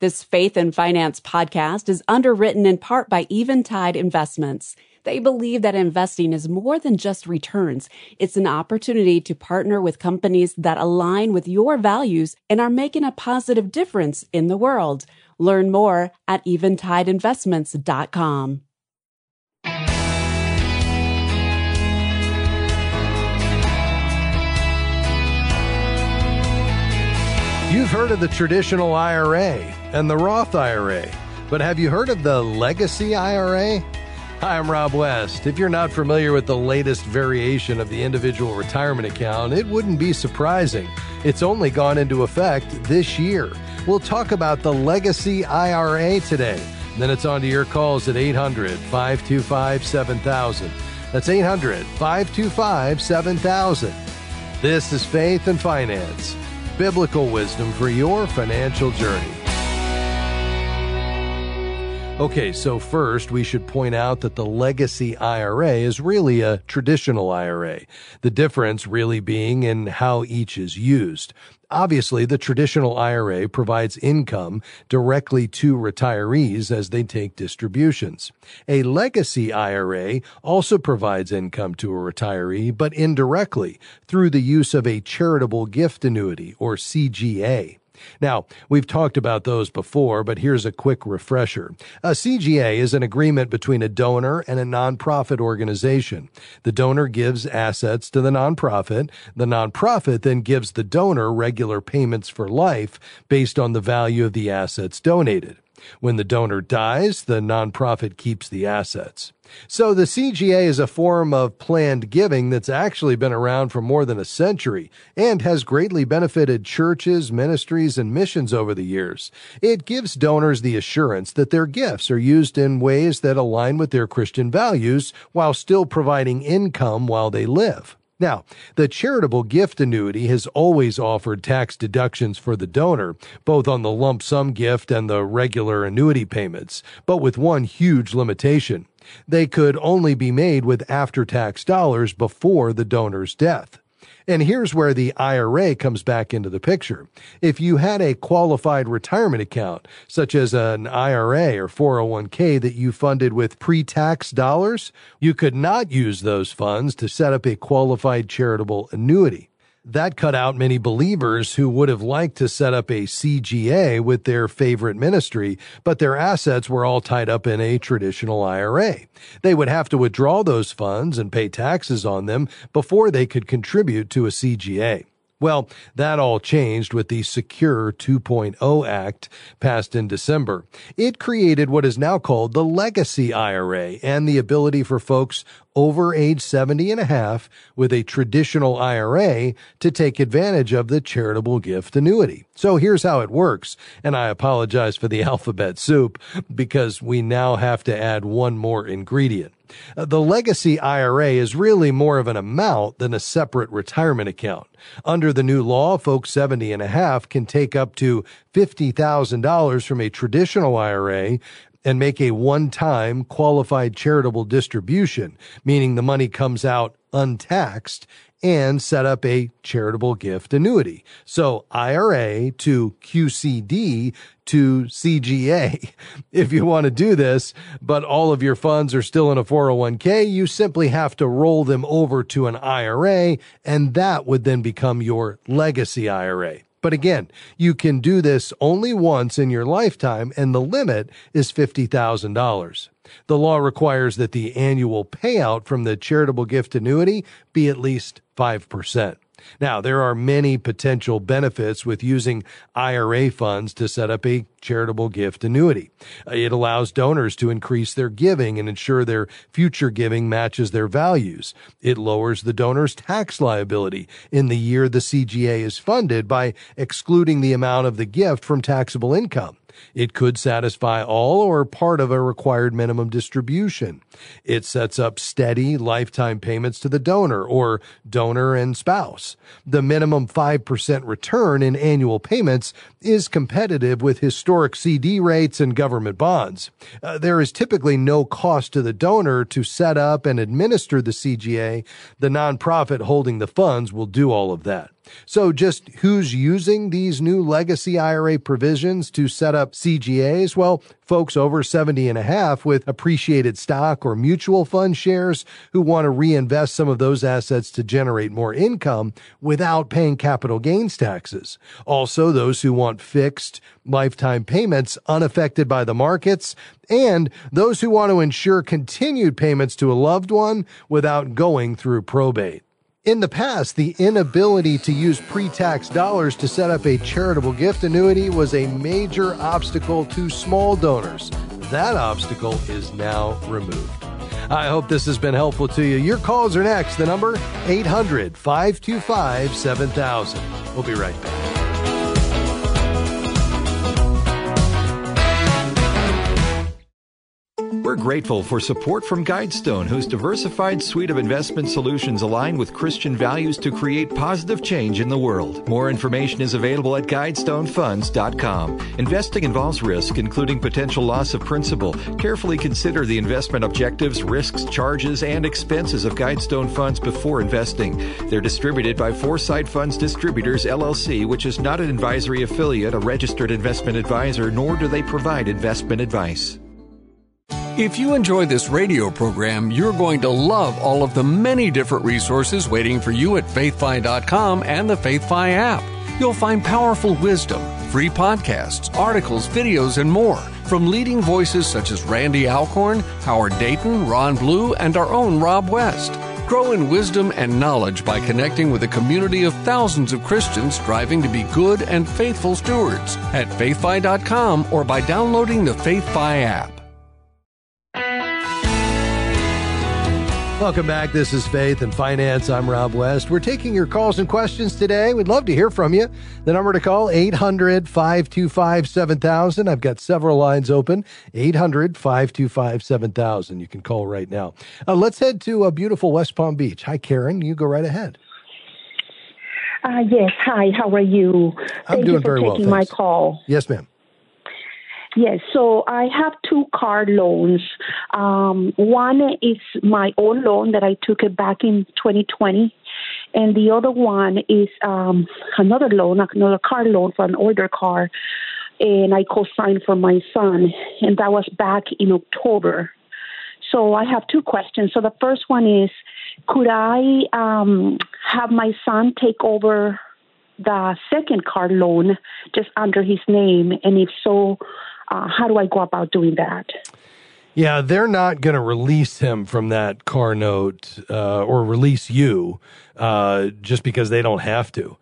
This Faith and Finance podcast is underwritten in part by Eventide Investments. They believe that investing is more than just returns. It's an opportunity to partner with companies that align with your values and are making a positive difference in the world. Learn more at eventideinvestments.com. You've heard of the traditional IRA and the Roth IRA, but have you heard of the Legacy IRA? Hi, I'm Rob West. If you're not familiar with the latest variation of the individual retirement account, it wouldn't be surprising. It's only gone into effect this year. We'll talk about the Legacy IRA today. Then it's on to your calls at 800-525-7000. That's 800-525-7000. This is Faith and Finance. Biblical wisdom for your financial journey. Okay, so first we should point out that the Legacy IRA is really a traditional IRA, the difference really being in how each is used. Obviously, the traditional IRA provides income directly to retirees as they take distributions. A Legacy IRA also provides income to a retiree, but indirectly through the use of a Charitable Gift Annuity, or CGA. Now, we've talked about those before, but here's a quick refresher. A CGA is an agreement between a donor and a nonprofit organization. The donor gives assets to the nonprofit. The nonprofit then gives the donor regular payments for life based on the value of the assets donated. When the donor dies, the nonprofit keeps the assets. So the CGA is a form of planned giving that's actually been around for more than a century and has greatly benefited churches, ministries, and missions over the years. It gives donors the assurance that their gifts are used in ways that align with their Christian values while still providing income while they live. Now, the Charitable Gift Annuity has always offered tax deductions for the donor, both on the lump sum gift and the regular annuity payments, but with one huge limitation. They could only be made with after-tax dollars before the donor's death. And here's where the IRA comes back into the picture. If you had a qualified retirement account, such as an IRA or 401k that you funded with pre-tax dollars, you could not use those funds to set up a qualified charitable annuity. That cut out many believers who would have liked to set up a CGA with their favorite ministry, but their assets were all tied up in a traditional IRA. They would have to withdraw those funds and pay taxes on them before they could contribute to a CGA. Well, that all changed with the Secure 2.0 Act passed in December. It created what is now called the Legacy IRA and the ability for folks over age 70 and a half with a traditional IRA to take advantage of the Charitable Gift Annuity. So here's how it works, and I apologize for the alphabet soup because we now have to add one more ingredient. The Legacy IRA is really more of an amount than a separate retirement account. Under the new law, folks 70 and a half can take up to $50,000 from a traditional IRA and make a one-time qualified charitable distribution, meaning the money comes out untaxed, and set up a charitable gift annuity. So IRA to QCD to CGA. If you want to do this, but all of your funds are still in a 401k, you simply have to roll them over to an IRA, and that would then become your Legacy IRA. But again, you can do this only once in your lifetime, and the limit is $50,000. The law requires that the annual payout from the charitable gift annuity be at least 5%. Now, there are many potential benefits with using IRA funds to set up a charitable gift annuity. It allows donors to increase their giving and ensure their future giving matches their values. It lowers the donor's tax liability in the year the CGA is funded by excluding the amount of the gift from taxable income. It could satisfy all or part of a required minimum distribution. It sets up steady lifetime payments to the donor or donor and spouse. The minimum 5% return in annual payments is competitive with historic CD rates and government bonds. There is typically no cost to the donor to set up and administer the CGA. The nonprofit holding the funds will do all of that. So just who's using these new legacy IRA provisions to set up CGAs? Well, folks over 70 and a half with appreciated stock or mutual fund shares who want to reinvest some of those assets to generate more income without paying capital gains taxes. Also, those who want fixed lifetime payments unaffected by the markets, and those who want to ensure continued payments to a loved one without going through probate. In the past, the inability to use pre-tax dollars to set up a charitable gift annuity was a major obstacle to small donors. That obstacle is now removed. I hope this has been helpful to you. Your calls are next. The number, 800-525-7000. We'll be right back. We're grateful for support from Guidestone, whose diversified suite of investment solutions align with Christian values to create positive change in the world. More information is available at GuidestoneFunds.com. Investing involves risk, including potential loss of principal. Carefully consider the investment objectives, risks, charges, and expenses of Guidestone Funds before investing. They're distributed by Foresight Funds Distributors LLC, which is not an advisory affiliate, a registered investment advisor, nor do they provide investment advice. If you enjoy this radio program, you're going to love all of the many different resources waiting for you at faithfi.com and the FaithFi app. You'll find powerful wisdom, free podcasts, articles, videos, and more from leading voices such as Randy Alcorn, Howard Dayton, Ron Blue, and our own Rob West. Grow in wisdom and knowledge by connecting with a community of thousands of Christians striving to be good and faithful stewards at faithfi.com or by downloading the FaithFi app. Welcome back. This is Faith and Finance. I'm Rob West. We're taking your calls and questions today. We'd love to hear from you. The number to call, 800-525-7000. I've got several lines open, 800-525-7000. You can call right now. Let's head to beautiful West Palm Beach. Hi, Karen. You go right ahead. Yes. Hi. How are you? I'm doing very well. Thank you for taking my call. Yes, ma'am. Yes, so I have two car loans. One is my own loan that I took it back in 2020, and the other one is another loan, another car loan for an older car, and I co-signed for my son, and that was back in October. So I have two questions. So the first one is, could I have my son take over the second car loan just under his name, and if so, how do I go about doing that? Yeah, they're not going to release him from that car note or release you just because they don't have to.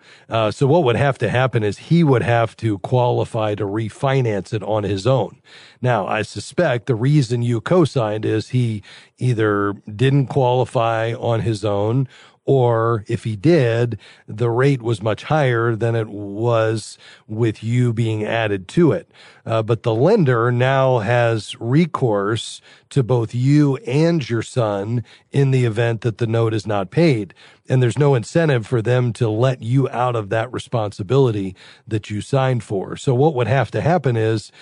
So what would have to happen is he would have to qualify to refinance it on his own. Now, I suspect the reason you co-signed is he either didn't qualify on his own, or if he did, the rate was much higher than it was with you being added to it. But the lender now has recourse to both you and your son in the event that the note is not paid. And there's no incentive for them to let you out of that responsibility that you signed for. So what would have to happen is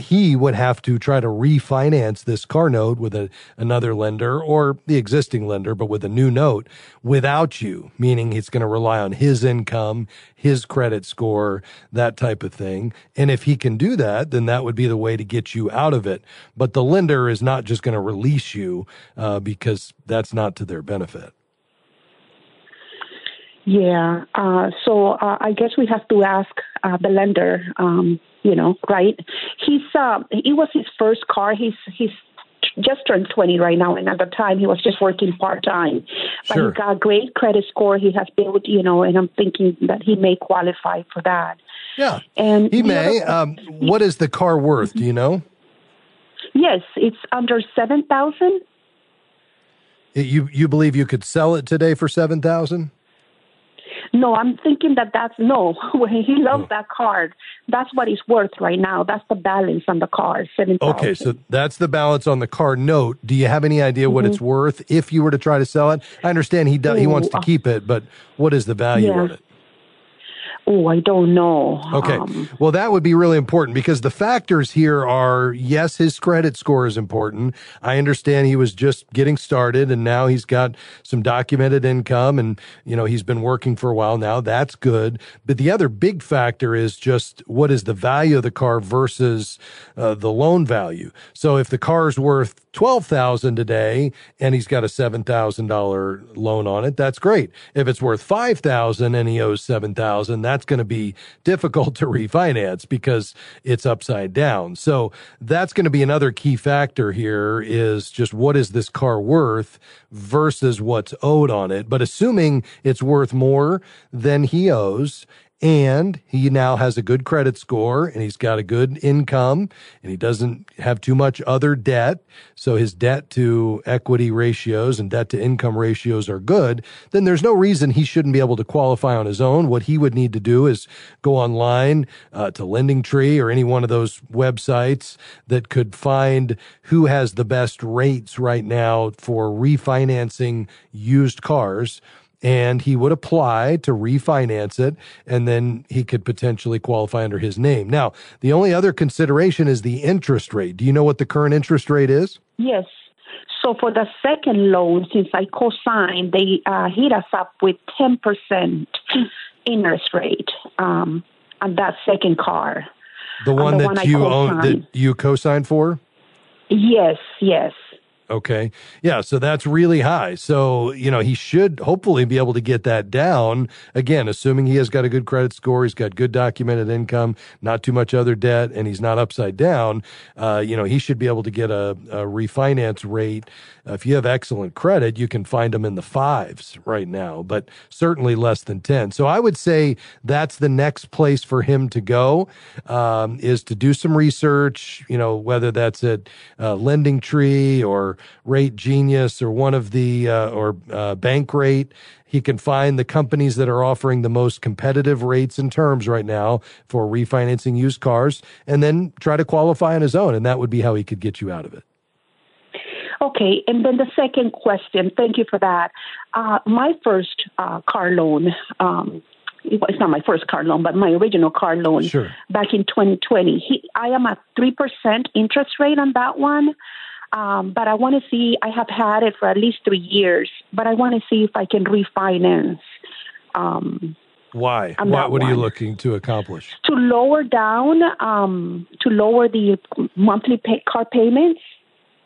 he would have to try to refinance this car note with another lender or the existing lender, but with a new note without you, meaning he's going to rely on his income, his credit score, that type of thing. And if he can do that, then that would be the way to get you out of it. But the lender is not just going to release you because that's not to their benefit. Yeah. So I guess we have to ask the lender, right? It was his first car. He's just turned 20 right now, and at the time he was just working part-time. But sure, he got a great credit score. He has built, and I'm thinking that he may qualify for that. Yeah, and he may. What is the car worth? Do you know? Yes, it's under $7,000. You believe you could sell it today for $7,000? No, I'm thinking that's no. He loves that car. That's what it's worth right now. That's the balance on the car, $7,000. Okay, so that's the balance on the car note. Do you have any idea what it's worth if you were to try to sell it? I understand he wants to keep it, but what is the value of it? Oh, I don't know. Okay. Well, that would be really important because the factors here are, yes, his credit score is important. I understand he was just getting started and now he's got some documented income and, you know, he's been working for a while now. That's good. But the other big factor is just what is the value of the car versus the loan value. So if the car's worth $12,000 today and he's got a $7,000 loan on it, that's great. If it's worth $5,000 and he owes $7,000, that's going to be difficult to refinance because it's upside down. So that's going to be another key factor here is just what is this car worth versus what's owed on it. But assuming it's worth more than he owes and he now has a good credit score and he's got a good income and he doesn't have too much other debt, so his debt to equity ratios and debt to income ratios are good, then there's no reason he shouldn't be able to qualify on his own. What he would need to do is go online to LendingTree or any one of those websites that could find who has the best rates right now for refinancing used cars. And he would apply to refinance it, and then he could potentially qualify under his name. Now, the only other consideration is the interest rate. Do you know what the current interest rate is? Yes. So for the second loan, since I co-signed, they hit us up with 10% interest rate on that second car. The one that you own, that you co-signed for? Yes, yes. Okay. Yeah. So that's really high. So, you know, he should hopefully be able to get that down. Again, assuming he has got a good credit score, he's got good documented income, not too much other debt, and he's not upside down, you know, he should be able to get a refinance rate. If you have excellent credit, you can find them in the fives right now, but certainly less than 10. So I would say that's the next place for him to go, is to do some research, you know, whether that's at LendingTree or Rate Genius or one of the Bankrate. He can find the companies that are offering the most competitive rates and terms right now for refinancing used cars, and then try to qualify on his own, and that would be how he could get you out of it. Okay, and then the second question. Thank you for that. My first car loan. It's not my first car loan, but my original car loan back in 2020. I am at 3% interest rate on that one. But I want to see, I have had it for at least 3 years, but I want to see if I can refinance. Why? What are you looking to accomplish? To lower down, to lower the monthly car payments.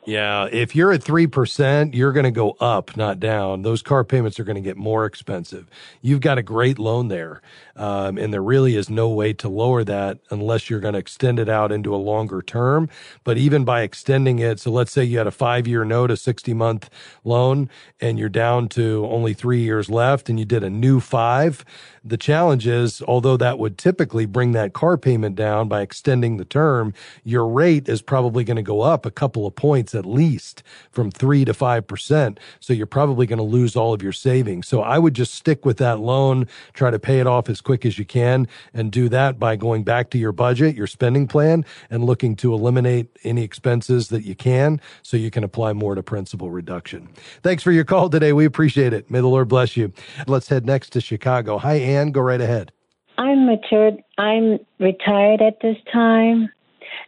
Yeah, if you're at 3%, you're going to go up, not down. Those car payments are going to get more expensive. You've got a great loan there, and there really is no way to lower that unless you're going to extend it out into a longer term. But even by extending it, so let's say you had a 5-year note, a 60-month loan, and you're down to only 3 years left, and you did a new 5. The challenge is, although that would typically bring that car payment down by extending the term, your rate is probably going to go up a couple of points at least from 3 to 5%. So you're probably going to lose all of your savings. So I would just stick with that loan, try to pay it off as quick as you can, and do that by going back to your budget, your spending plan, and looking to eliminate any expenses that you can so you can apply more to principal reduction. Thanks for your call today. We appreciate it. May the Lord bless you. Let's head next to Chicago. Hi, Ann, go right ahead. I'm retired at this time,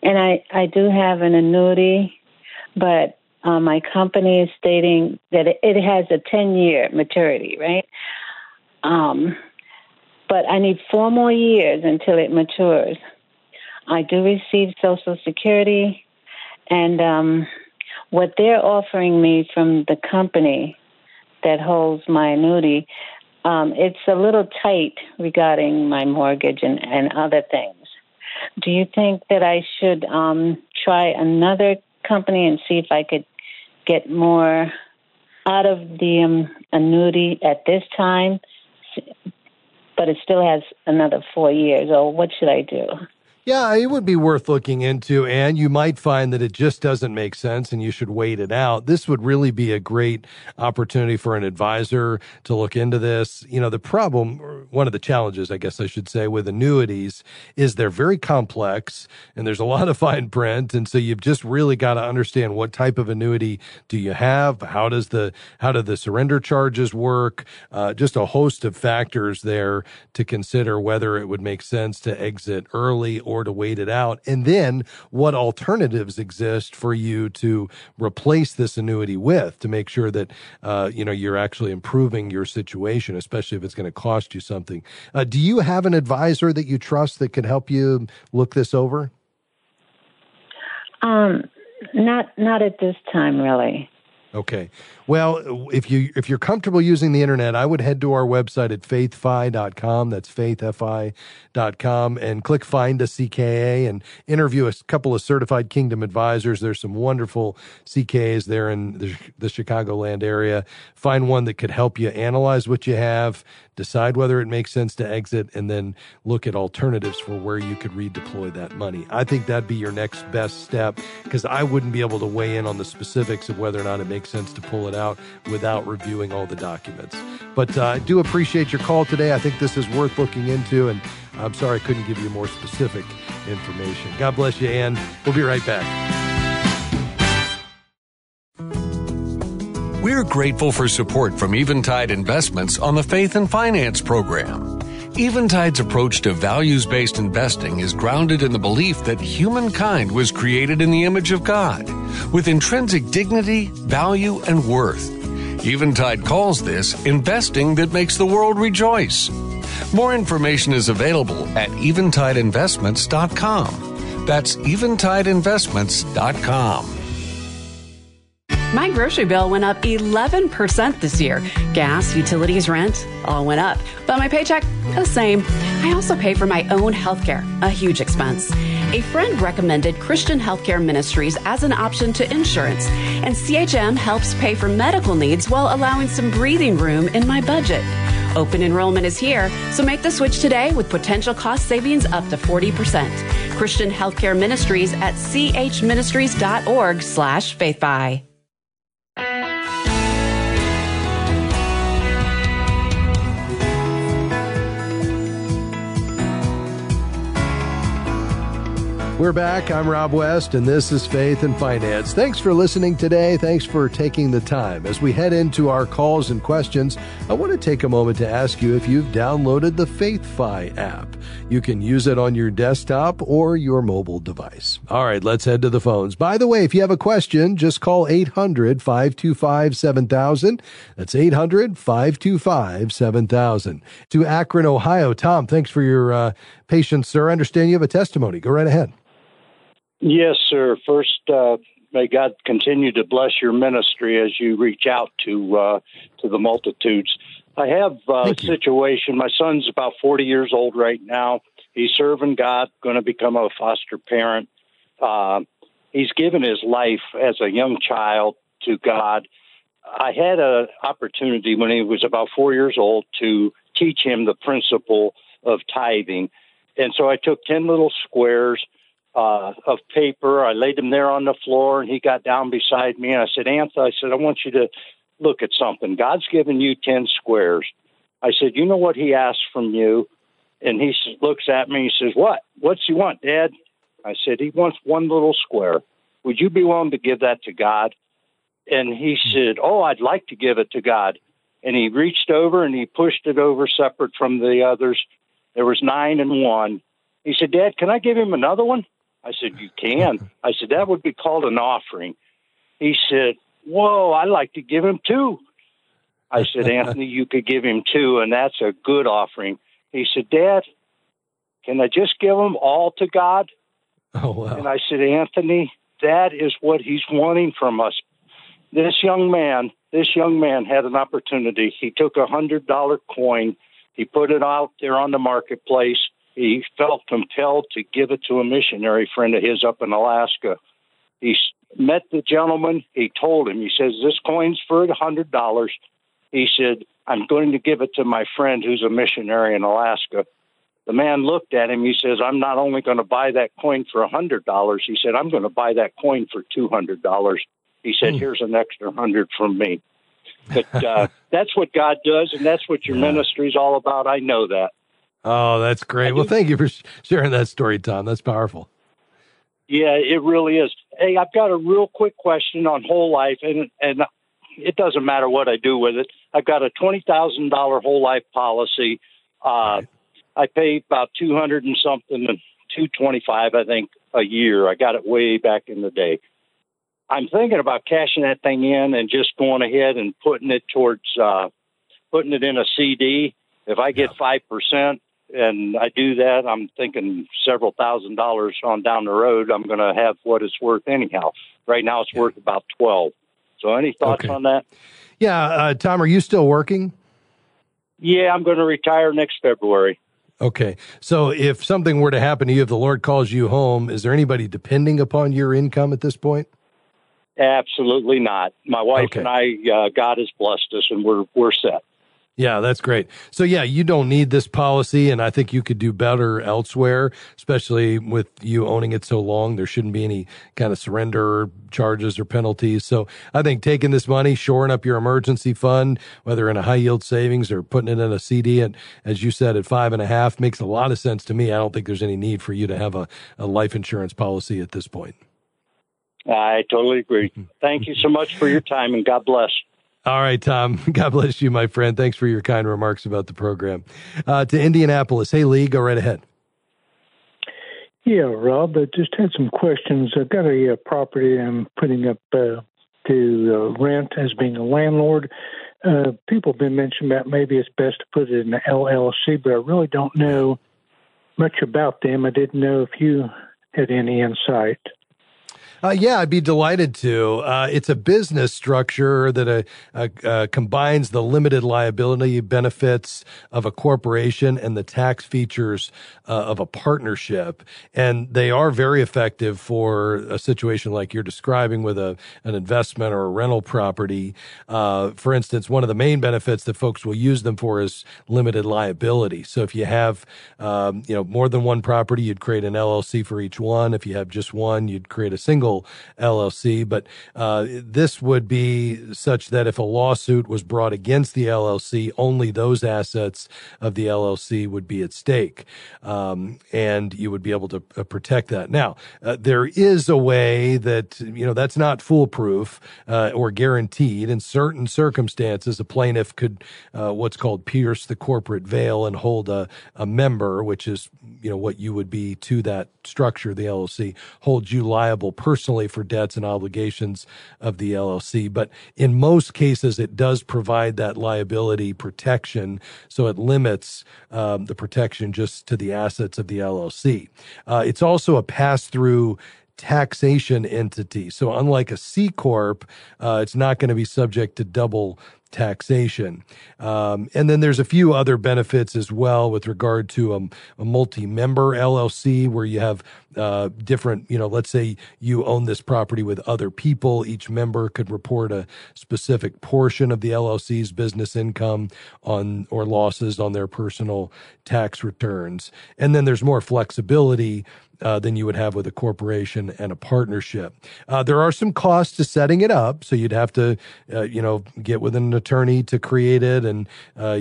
and I do have an annuity, but my company is stating that it has a 10-year maturity, right? But I need 4 more years until it matures. I do receive Social Security, and what they're offering me from the company that holds my annuity, it's a little tight regarding my mortgage and other things. Do you think that I should try another company and see if I could get more out of the annuity at this time, but it still has another 4 years, or what should I do? Yeah, it would be worth looking into, and you might find that it just doesn't make sense and you should wait it out. This would really be a great opportunity for an advisor to look into this. You know, the problem, or one of the challenges, I guess I should say, with annuities is they're very complex and there's a lot of fine print. And so you've just really got to understand what type of annuity do you have? How do the surrender charges work? Just a host of factors there to consider whether it would make sense to exit early or to wait it out, and then what alternatives exist for you to replace this annuity with to make sure that you're actually improving your situation, especially if it's going to cost you something. Do you have an advisor that you trust that could help you look this over? Not at this time, really. Okay. Well, if you're comfortable using the internet, I would head to our website at faithfi.com. That's faithfi.com, and click Find a CKA and interview a couple of certified Kingdom advisors. There's some wonderful CKAs there in the Chicagoland area. Find one that could help you analyze what you have, decide whether it makes sense to exit, and then look at alternatives for where you could redeploy that money. I think that'd be your next best step, because I wouldn't be able to weigh in on the specifics of whether or not it makes sense to pull it out without reviewing all the documents. But I do appreciate your call today. I think this is worth looking into, and I'm sorry I couldn't give you more specific information. God bless you, Ann. We'll be right back. We're grateful for support from Eventide Investments on the Faith and Finance program. Eventide's approach to values-based investing is grounded in the belief that humankind was created in the image of God, with intrinsic dignity, value, and worth. Eventide calls this investing that makes the world rejoice. More information is available at eventideinvestments.com. That's eventideinvestments.com. My grocery bill went up 11% this year. Gas, utilities, rent, all went up. But my paycheck, the same. I also pay for my own health care, a huge expense. A friend recommended Christian Healthcare Ministries as an option to insurance, and CHM helps pay for medical needs while allowing some breathing room in my budget. Open enrollment is here, so make the switch today with potential cost savings up to 40%. Christian Healthcare Ministries at chministries.org/faithfi. We're back. I'm Rob West, and this is Faith and Finance. Thanks for listening today. Thanks for taking the time. As we head into our calls and questions, I want to take a moment to ask you if you've downloaded the FaithFi app. You can use it on your desktop or your mobile device. All right, let's head to the phones. By the way, if you have a question, just call 800-525-7000. That's 800-525-7000. To Akron, Ohio, Tom, thanks for your patience, sir. I understand you have a testimony. Go right ahead. Yes, sir. First, may God continue to bless your ministry as you reach out to the multitudes. I have a situation. My son's about 40 years old right now. He's serving God, going to become a foster parent. He's given his life as a young child to God. I had an opportunity when he was about 4 years old to teach him the principle of tithing. And so I took 10 little squares of paper. I laid him there on the floor, and he got down beside me, and I said, "Antha," I said, "I want you to look at something. God's given you 10 squares. I said, you know what he asked from you?" And he looks at me, he says, "What? What's he want, Dad?" I said, "He wants one little square. Would you be willing to give that to God?" And he said, "Oh, I'd like to give it to God." And he reached over and he pushed it over separate from the others. There was 9 and 1. He said, "Dad, can I give him another one?" I said, "You can." I said, "That would be called an offering." He said, "Whoa, I'd like to give him 2. I said, "Anthony, you could give him 2, and that's a good offering." He said, "Dad, can I just give them all to God?" Oh, wow. And I said, "Anthony, that is what he's wanting from us." This young man had an opportunity. He took a $100 coin. He put it out there on the marketplace. He felt compelled to give it to a missionary friend of his up in Alaska. He met the gentleman. He told him, he says, "This coin's for $100. He said, "I'm going to give it to my friend who's a missionary in Alaska." The man looked at him. He says, I'm not only going to buy that coin for $100. He said, I'm going to buy that coin for $200. He said, here's an extra 100 from me. But that's what God does, and that's what your ministry is all about. I know that. Oh, that's great. Well, thank you for sharing that story, Tom. That's powerful. Yeah, it really is. Hey, I've got a real quick question on whole life, and it doesn't matter what I do with it. I've got a $20,000 whole life policy. Right. I pay about 200 and something, and 225, I think, a year. I got it way back in the day. I'm thinking about cashing that thing in and just going ahead and putting it towards putting it in a CD. If I get 5% and I do that, I'm thinking several $1,000 on down the road, I'm going to have what it's worth anyhow. Right now, it's worth about 12. So any thoughts on that? Yeah. Tom, are you still working? Yeah, I'm going to retire next February. Okay. So if something were to happen to you, if the Lord calls you home, is there anybody depending upon your income at this point? Absolutely not. My wife and I, God has blessed us, and we're set. Yeah, that's great. So yeah, you don't need this policy, and I think you could do better elsewhere, especially with you owning it so long. There shouldn't be any kind of surrender charges or penalties. So I think taking this money, shoring up your emergency fund, whether in a high yield savings or putting it in a CD, and as you said, at 5.5, makes a lot of sense to me. I don't think there's any need for you to have a life insurance policy at this point. I totally agree. Thank you so much for your time, and God bless. All right, Tom. God bless you, my friend. Thanks for your kind remarks about the program. To Indianapolis. Hey, Lee, go right ahead. Yeah, Rob, I just had some questions. I've got a property I'm putting up to rent as being a landlord. People have been mentioning about maybe it's best to put it in an LLC, but I really don't know much about them. I didn't know if you had any insight. Yeah, I'd be delighted to. It's a business structure that combines the limited liability benefits of a corporation and the tax features of a partnership. And they are very effective for a situation like you're describing with an investment or a rental property. For instance, one of the main benefits that folks will use them for is limited liability. So if you have more than one property, you'd create an LLC for each one. If you have just one, you'd create a single LLC, but this would be such that if a lawsuit was brought against the LLC, only those assets of the LLC would be at stake, and you would be able to protect that. Now, there is a way that, that's not foolproof or guaranteed. In certain circumstances, a plaintiff could what's called pierce the corporate veil and hold a member, which is, what you would be to that structure, the LLC, holds you liable personally for debts and obligations of the LLC. But in most cases, it does provide that liability protection. So it limits the protection just to the assets of the LLC. It's also a pass-through taxation entity. So unlike a C Corp, it's not going to be subject to double taxation. And then there's a few other benefits as well with regard to a multi-member LLC where you have different, let's say you own this property with other people. Each member could report a specific portion of the LLC's business income or losses on their personal tax returns. And then there's more flexibility than you would have with a corporation and a partnership. There are some costs to setting it up. So you'd have to, get with an attorney to create it, and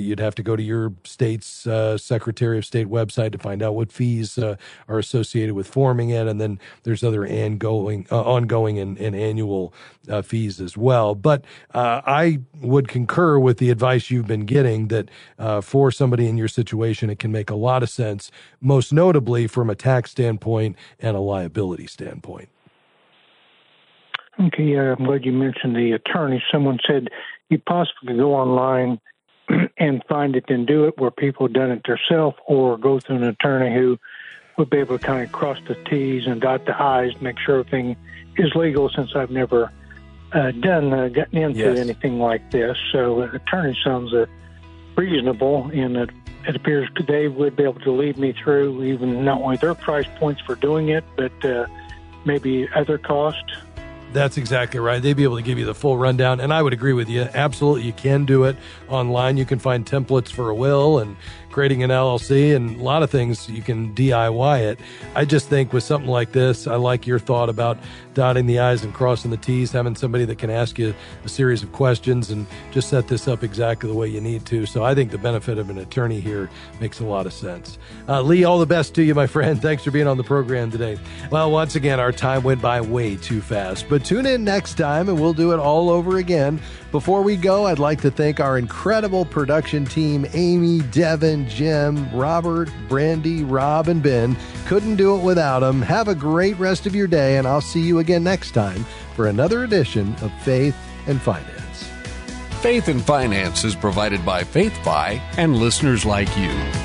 you'd have to go to your state's Secretary of State website to find out what fees are associated with forming it, and then there's other ongoing and annual fees as well. But I would concur with the advice you've been getting that for somebody in your situation, it can make a lot of sense, most notably from a tax standpoint and a liability standpoint. Okay, I'm glad you mentioned the attorney. Someone said you possibly go online and find it and do it where people have done it themselves, or go through an attorney who would be able to kind of cross the T's and dot the I's, make sure everything is legal, since I've never gotten into anything like this. So an attorney sounds reasonable, and it appears they would be able to lead me through even not only their price points for doing it, but maybe other costs. That's exactly right. They'd be able to give you the full rundown. And I would agree with you. Absolutely. You can do it online. You can find templates for a will and creating an LLC and a lot of things you can DIY it. I just think with something like this, I like your thought about dotting the I's and crossing the T's, having somebody that can ask you a series of questions and just set this up exactly the way you need to. So I think the benefit of an attorney here makes a lot of sense. Lee, all the best to you, my friend. Thanks for being on the program today. Well, once again, our time went by way too fast, but tune in next time and we'll do it all over again. Before we go, I'd like to thank our incredible production team, Amy, Devin, Jim, Robert, Brandy, Rob, and Ben. Couldn't do it without them. Have a great rest of your day, and I'll see you again next time for another edition of Faith and Finance. Faith and Finance is provided by FaithFi and listeners like you.